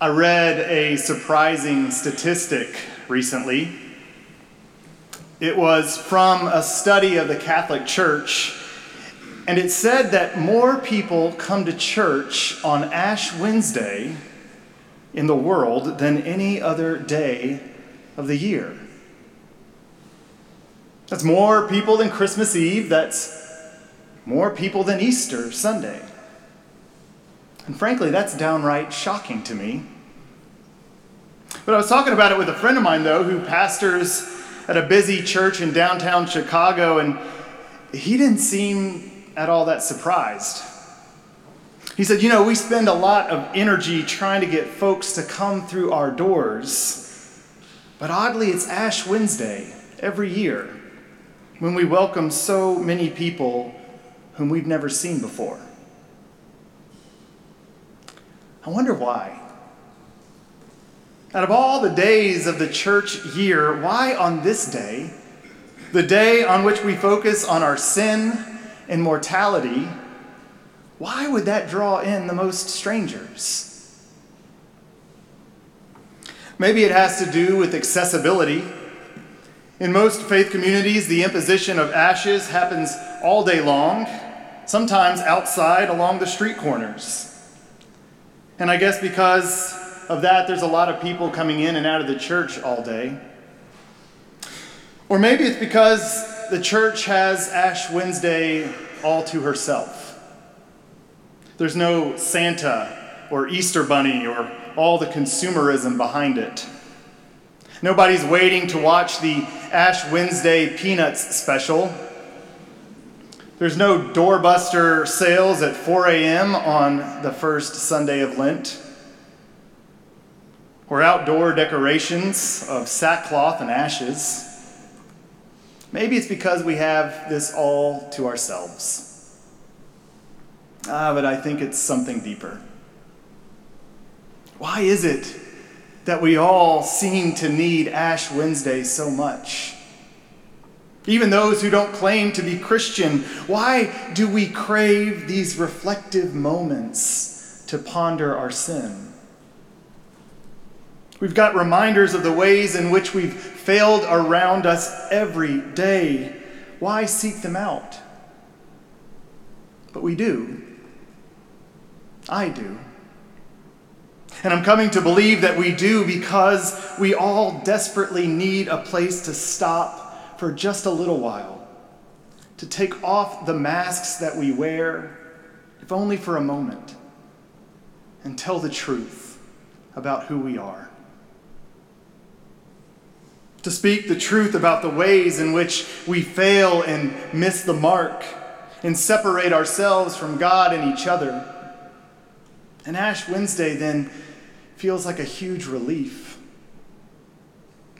I read a surprising statistic recently. It was from a study of the Catholic Church, and it said that more people come to church on Ash Wednesday in the world than any other day of the year. That's more people than Christmas Eve. That's more people than Easter Sunday. And frankly, that's downright shocking to me. But I was talking about it with a friend of mine, though, who pastors at a busy church in downtown Chicago, and he didn't seem at all that surprised. He said, we spend a lot of energy trying to get folks to come through our doors, but oddly, it's Ash Wednesday every year when we welcome so many people whom we've never seen before. I wonder why. Out of all the days of the church year, why on this day, the day on which we focus on our sin and mortality, why would that draw in the most strangers? Maybe it has to do with accessibility. In most faith communities, the imposition of ashes happens all day long, sometimes outside along the street corners. And I guess because of that, there's a lot of people coming in and out of the church all day. Or maybe it's because the church has Ash Wednesday all to herself. There's no Santa or Easter Bunny or all the consumerism behind it. Nobody's waiting to watch the Ash Wednesday Peanuts special. There's no doorbuster sales at 4 a.m. on the first Sunday of Lent, or outdoor decorations of sackcloth and ashes. Maybe it's because we have this all to ourselves. But I think it's something deeper. Why is it that we all seem to need Ash Wednesday so much? Even those who don't claim to be Christian, why do we crave these reflective moments to ponder our sin? We've got reminders of the ways in which we've failed around us every day. Why seek them out? But we do. I do. And I'm coming to believe that we do because we all desperately need a place to stop for just a little while, to take off the masks that we wear, if only for a moment, and tell the truth about who we are. To speak the truth about the ways in which we fail and miss the mark and separate ourselves from God and each other. And Ash Wednesday then feels like a huge relief,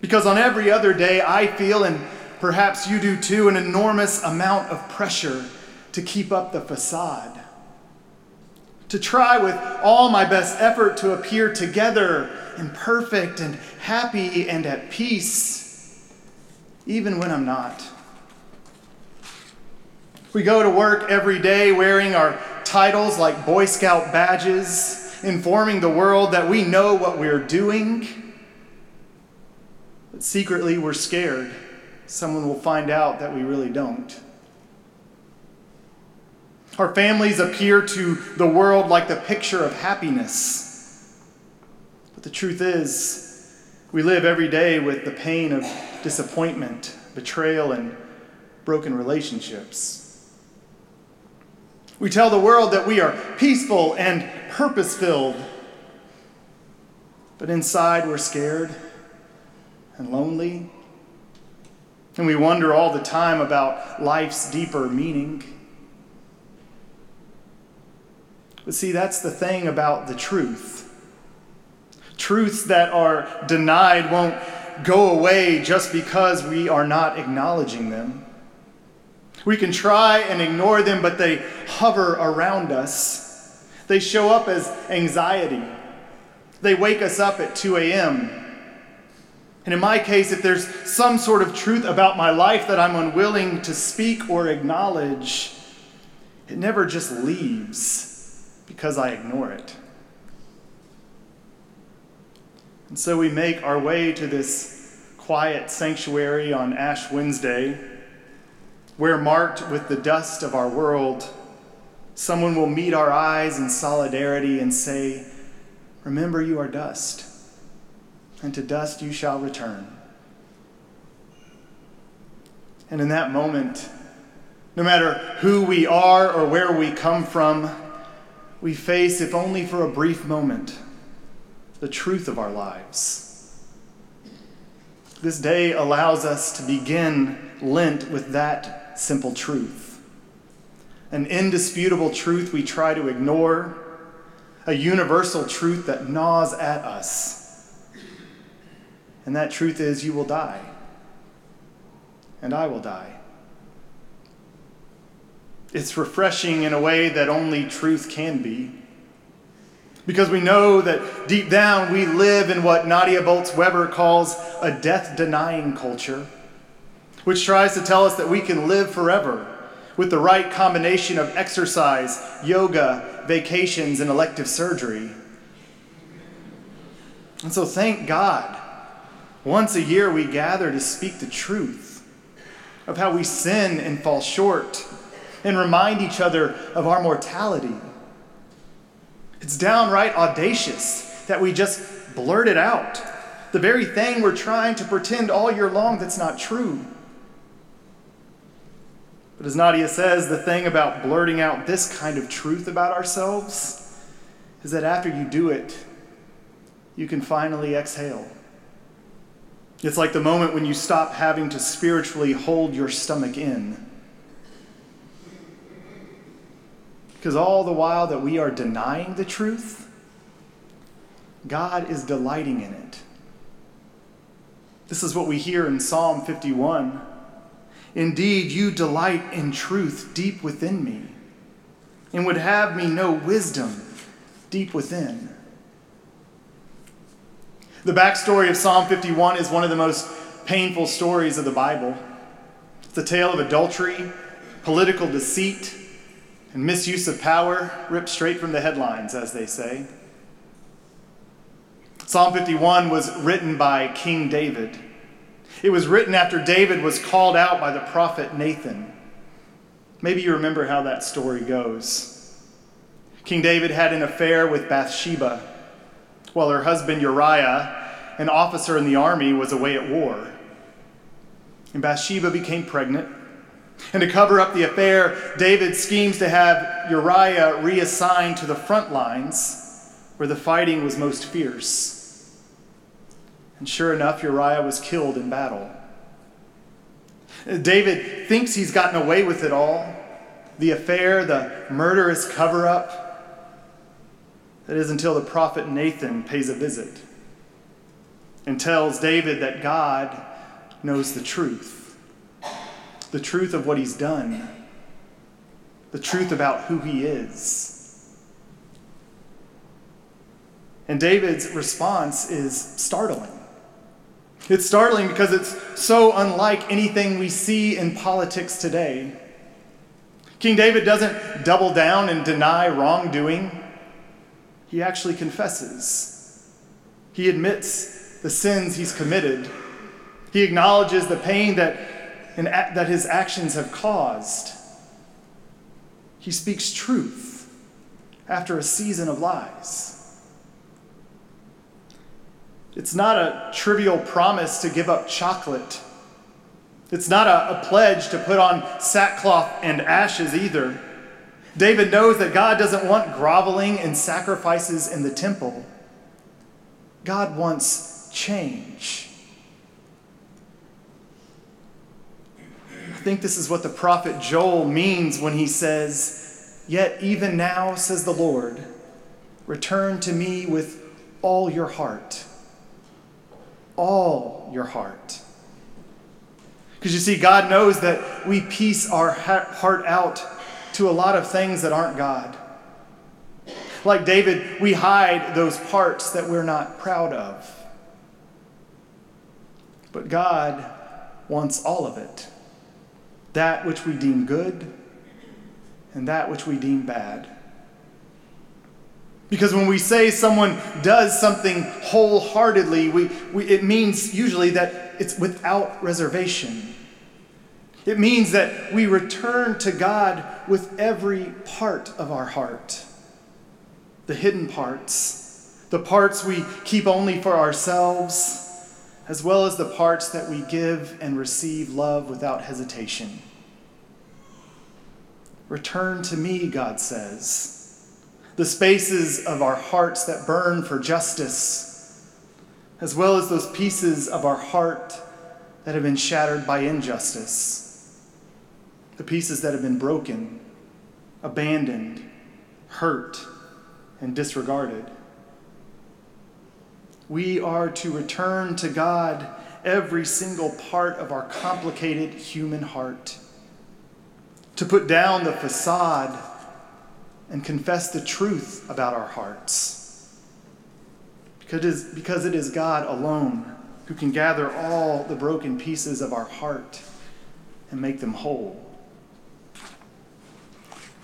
because on every other day I feel, and perhaps you do too, an enormous amount of pressure to keep up the facade, to try with all my best effort to appear together and perfect and happy and at peace, even when I'm not. We go to work every day wearing our titles like Boy Scout badges, informing the world that we know what we're doing, but secretly we're scared someone will find out that we really don't. Our families appear to the world like the picture of happiness. But the truth is, we live every day with the pain of disappointment, betrayal, and broken relationships. We tell the world that we are peaceful and purpose-filled, but inside we're scared and lonely. And we wonder all the time about life's deeper meaning. But see, that's the thing about the truth. Truths that are denied won't go away just because we are not acknowledging them. We can try and ignore them, but they hover around us. They show up as anxiety. They wake us up at 2 a.m. And in my case, if there's some sort of truth about my life that I'm unwilling to speak or acknowledge, it never just leaves because I ignore it. And so we make our way to this quiet sanctuary on Ash Wednesday, where, marked with the dust of our world, someone will meet our eyes in solidarity and say, "Remember, you are dust, and to dust you shall return." And in that moment, no matter who we are or where we come from, we face, if only for a brief moment, the truth of our lives. This day allows us to begin Lent with that simple truth. An indisputable truth we try to ignore, a universal truth that gnaws at us. And that truth is, you will die, and I will die. It's refreshing in a way that only truth can be, because we know that deep down we live in what Nadia Bolz-Weber calls a death-denying culture, which tries to tell us that we can live forever with the right combination of exercise, yoga, vacations, and elective surgery. And so thank God, once a year we gather to speak the truth of how we sin and fall short, and remind each other of our mortality. It's downright audacious that we just blurt it out, the very thing we're trying to pretend all year long that's not true. But as Nadia says, the thing about blurting out this kind of truth about ourselves is that after you do it, you can finally exhale. It's like the moment when you stop having to spiritually hold your stomach in. Because all the while that we are denying the truth, God is delighting in it. This is what we hear in Psalm 51. "Indeed, you delight in truth deep within me, and would have me know wisdom deep within." The backstory of Psalm 51 is one of the most painful stories of the Bible. It's the tale of adultery, political deceit, and misuse of power, ripped straight from the headlines, as they say. Psalm 51 was written by King David. It was written after David was called out by the prophet Nathan. Maybe you remember how that story goes. King David had an affair with Bathsheba while her husband Uriah, an officer in the army, was away at war. And Bathsheba became pregnant. And to cover up the affair, David schemes to have Uriah reassigned to the front lines where the fighting was most fierce. And sure enough, Uriah was killed in battle. David thinks he's gotten away with it all, the affair, the murderous cover-up. That is until the prophet Nathan pays a visit and tells David that God knows the truth. The truth of what he's done, the truth about who he is. And David's response is startling. It's startling because it's so unlike anything we see in politics today. King David doesn't double down and deny wrongdoing. He actually confesses. He admits the sins he's committed. He acknowledges the pain that his actions have caused. He speaks truth after a season of lies. It's not a trivial promise to give up chocolate. It's not a pledge to put on sackcloth and ashes either. David knows that God doesn't want groveling and sacrifices in the temple. God wants change. I think this is what the prophet Joel means when he says, "Yet even now, says the Lord, return to me with all your heart." All your heart. Because you see, God knows that we piece our heart out to a lot of things that aren't God. Like David, we hide those parts that we're not proud of. But God wants all of it. That which we deem good and that which we deem bad. Because when we say someone does something wholeheartedly, it means usually that it's without reservation. It means that we return to God with every part of our heart. The hidden parts, the parts we keep only for ourselves, as well as the parts that we give and receive love without hesitation. Return to me, God says. The spaces of our hearts that burn for justice, as well as those pieces of our heart that have been shattered by injustice, the pieces that have been broken, abandoned, hurt, and disregarded. We are to return to God every single part of our complicated human heart, to put down the facade and confess the truth about our hearts. Because it is God alone who can gather all the broken pieces of our heart and make them whole.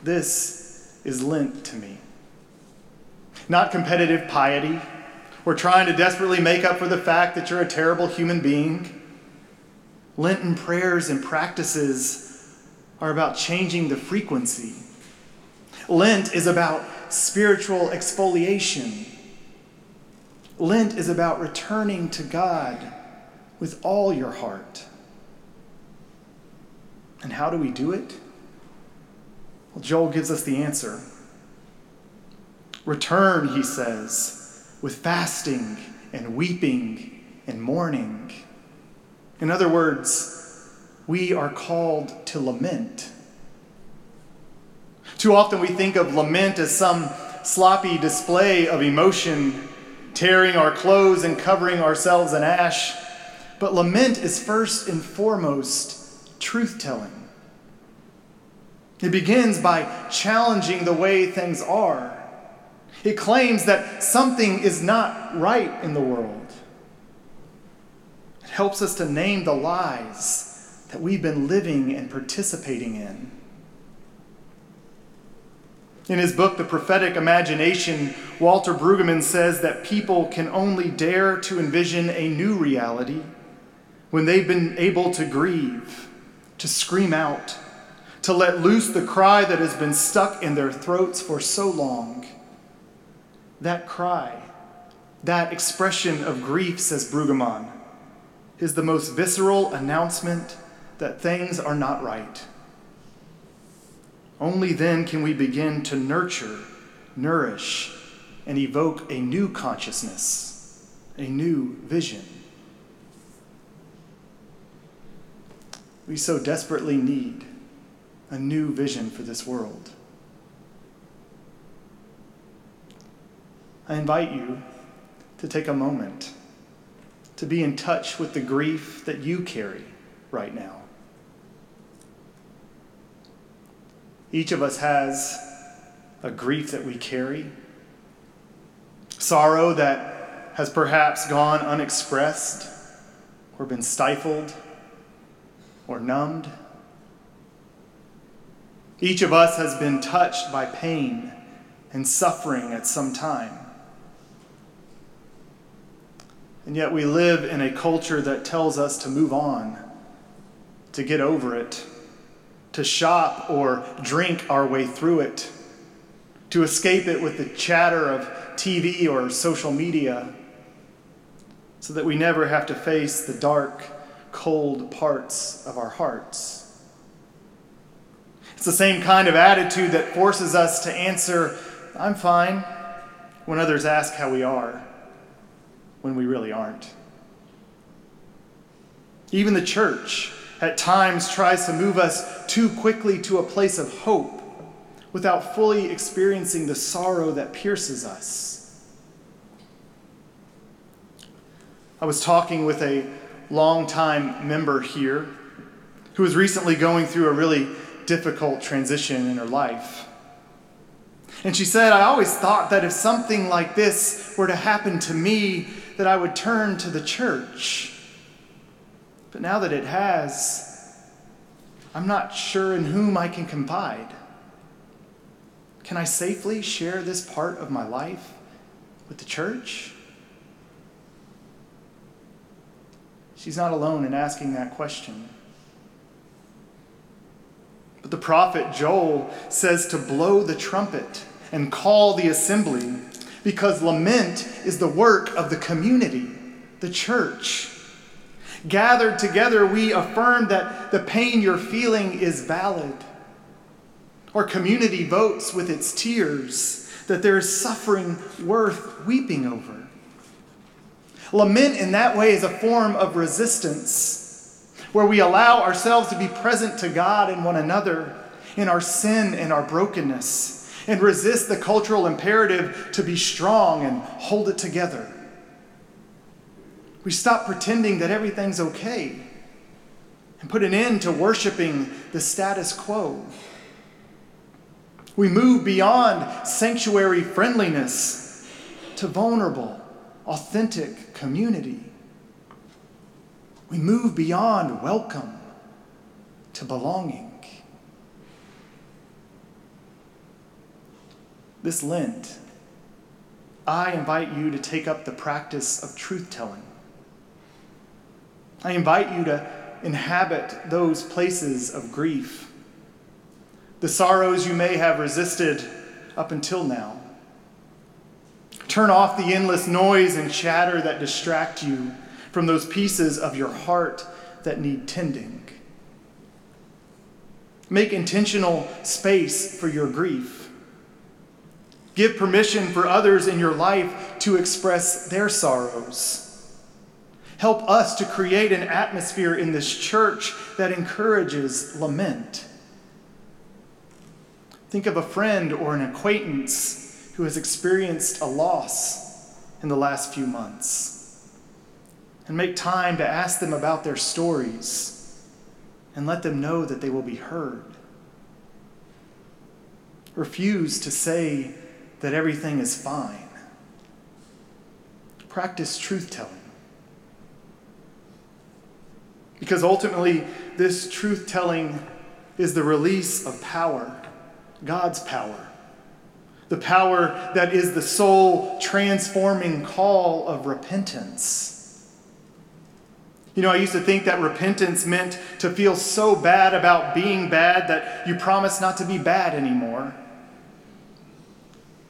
This is Lent to me. Not competitive piety or trying to desperately make up for the fact that you're a terrible human being. Lenten prayers and practices are about changing the frequency. Lent is about spiritual exfoliation. Lent is about returning to God with all your heart. And how do we do it? Well, Joel gives us the answer. Return, he says, with fasting and weeping and mourning. In other words, we are called to lament. Too often we think of lament as some sloppy display of emotion, tearing our clothes and covering ourselves in ash. But lament is first and foremost truth-telling. It begins by challenging the way things are. It claims that something is not right in the world. It helps us to name the lies that we've been living and participating in. In his book, The Prophetic Imagination, Walter Brueggemann says that people can only dare to envision a new reality when they've been able to grieve, to scream out, to let loose the cry that has been stuck in their throats for so long. That cry, that expression of grief, says Brueggemann, is the most visceral announcement that things are not right. Only then can we begin to nurture, nourish, and evoke a new consciousness, a new vision. We so desperately need a new vision for this world. I invite you to take a moment to be in touch with the grief that you carry right now. Each of us has a grief that we carry, sorrow that has perhaps gone unexpressed or been stifled or numbed. Each of us has been touched by pain and suffering at some time. And yet we live in a culture that tells us to move on, to get over it, to shop or drink our way through it, to escape it with the chatter of TV or social media, so that we never have to face the dark, cold parts of our hearts. It's the same kind of attitude that forces us to answer, "I'm fine," when others ask how we are, when we really aren't. Even the church at times tries to move us too quickly to a place of hope without fully experiencing the sorrow that pierces us. I was talking with a longtime member here who was recently going through a really difficult transition in her life. And she said, "I always thought that if something like this were to happen to me, that I would turn to the church. But now that it has, I'm not sure in whom I can confide. Can I safely share this part of my life with the church? She's not alone in asking that question. But the prophet Joel says to blow the trumpet and call the assembly, because lament is the work of the community, the church. Gathered together, we affirm that the pain you're feeling is valid. Our community votes with its tears that there is suffering worth weeping over. Lament in that way is a form of resistance, where we allow ourselves to be present to God and one another in our sin and our brokenness, and resist the cultural imperative to be strong and hold it together. We stop pretending that everything's okay and put an end to worshiping the status quo. We move beyond sanctuary friendliness to vulnerable, authentic community. We move beyond welcome to belonging. This Lent, I invite you to take up the practice of truth-telling. I invite you to inhabit those places of grief, the sorrows you may have resisted up until now. Turn off the endless noise and chatter that distract you from those pieces of your heart that need tending. Make intentional space for your grief. Give permission for others in your life to express their sorrows. Help us to create an atmosphere in this church that encourages lament. Think of a friend or an acquaintance who has experienced a loss in the last few months, and make time to ask them about their stories and let them know that they will be heard. Refuse to say that everything is fine. Practice truth-telling. Because ultimately, this truth-telling is the release of power, God's power, the power that is the soul-transforming call of repentance. You know, I used to think that repentance meant to feel so bad about being bad that you promise not to be bad anymore.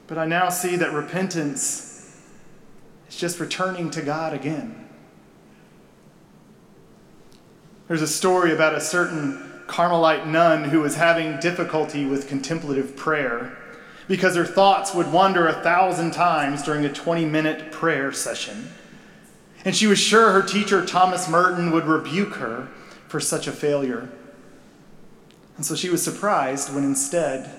But I now see that repentance is just returning to God again. There's a story about a certain Carmelite nun who was having difficulty with contemplative prayer because her thoughts would wander 1,000 times during a 20-minute prayer session. And she was sure her teacher, Thomas Merton, would rebuke her for such a failure. And so she was surprised when instead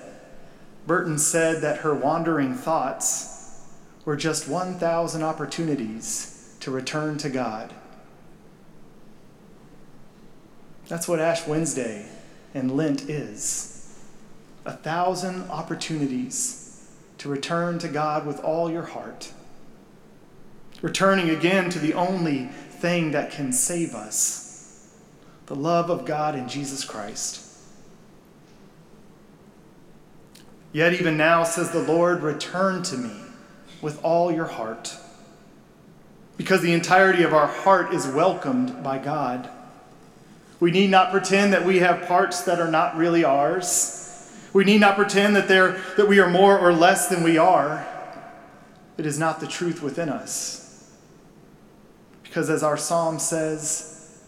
Burton said that her wandering thoughts were just 1,000 opportunities to return to God. That's what Ash Wednesday and Lent is. 1,000 opportunities to return to God with all your heart. Returning again to the only thing that can save us, the love of God in Jesus Christ. Yet even now, says the Lord, return to me with all your heart, because the entirety of our heart is welcomed by God. We need not pretend that we have parts that are not really ours. We need not pretend that we are more or less than we are. It is not the truth within us, because as our psalm says,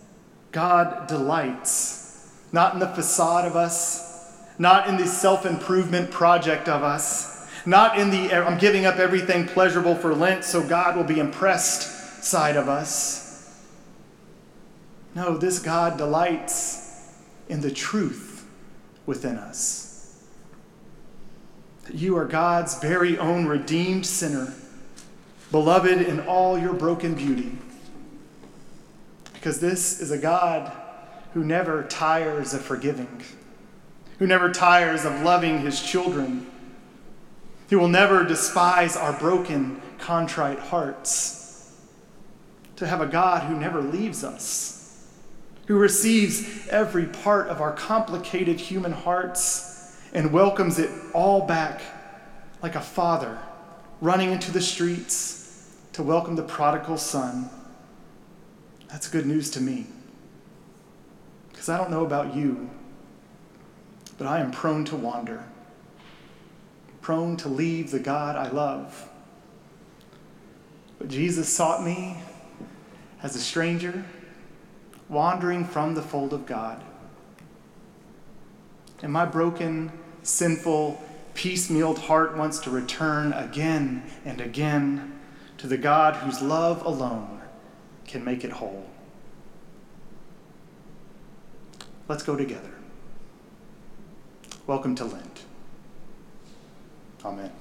God delights not in the facade of us, not in the self-improvement project of us, not in the I'm giving up everything pleasurable for Lent so God will be impressed side of us. No, this God delights in the truth within us. That you are God's very own redeemed sinner, beloved in all your broken beauty. Because this is a God who never tires of forgiving, who never tires of loving his children, who will never despise our broken, contrite hearts, to have a God who never leaves us, who receives every part of our complicated human hearts and welcomes it all back like a father running into the streets to welcome the prodigal son. That's good news to me, because I don't know about you, but I am prone to wander, prone to leave the God I love. But Jesus sought me as a stranger, wandering from the fold of God. And my broken, sinful, piecemealed heart wants to return again and again to the God whose love alone can make it whole. Let's go together. Welcome to Lent. Amen.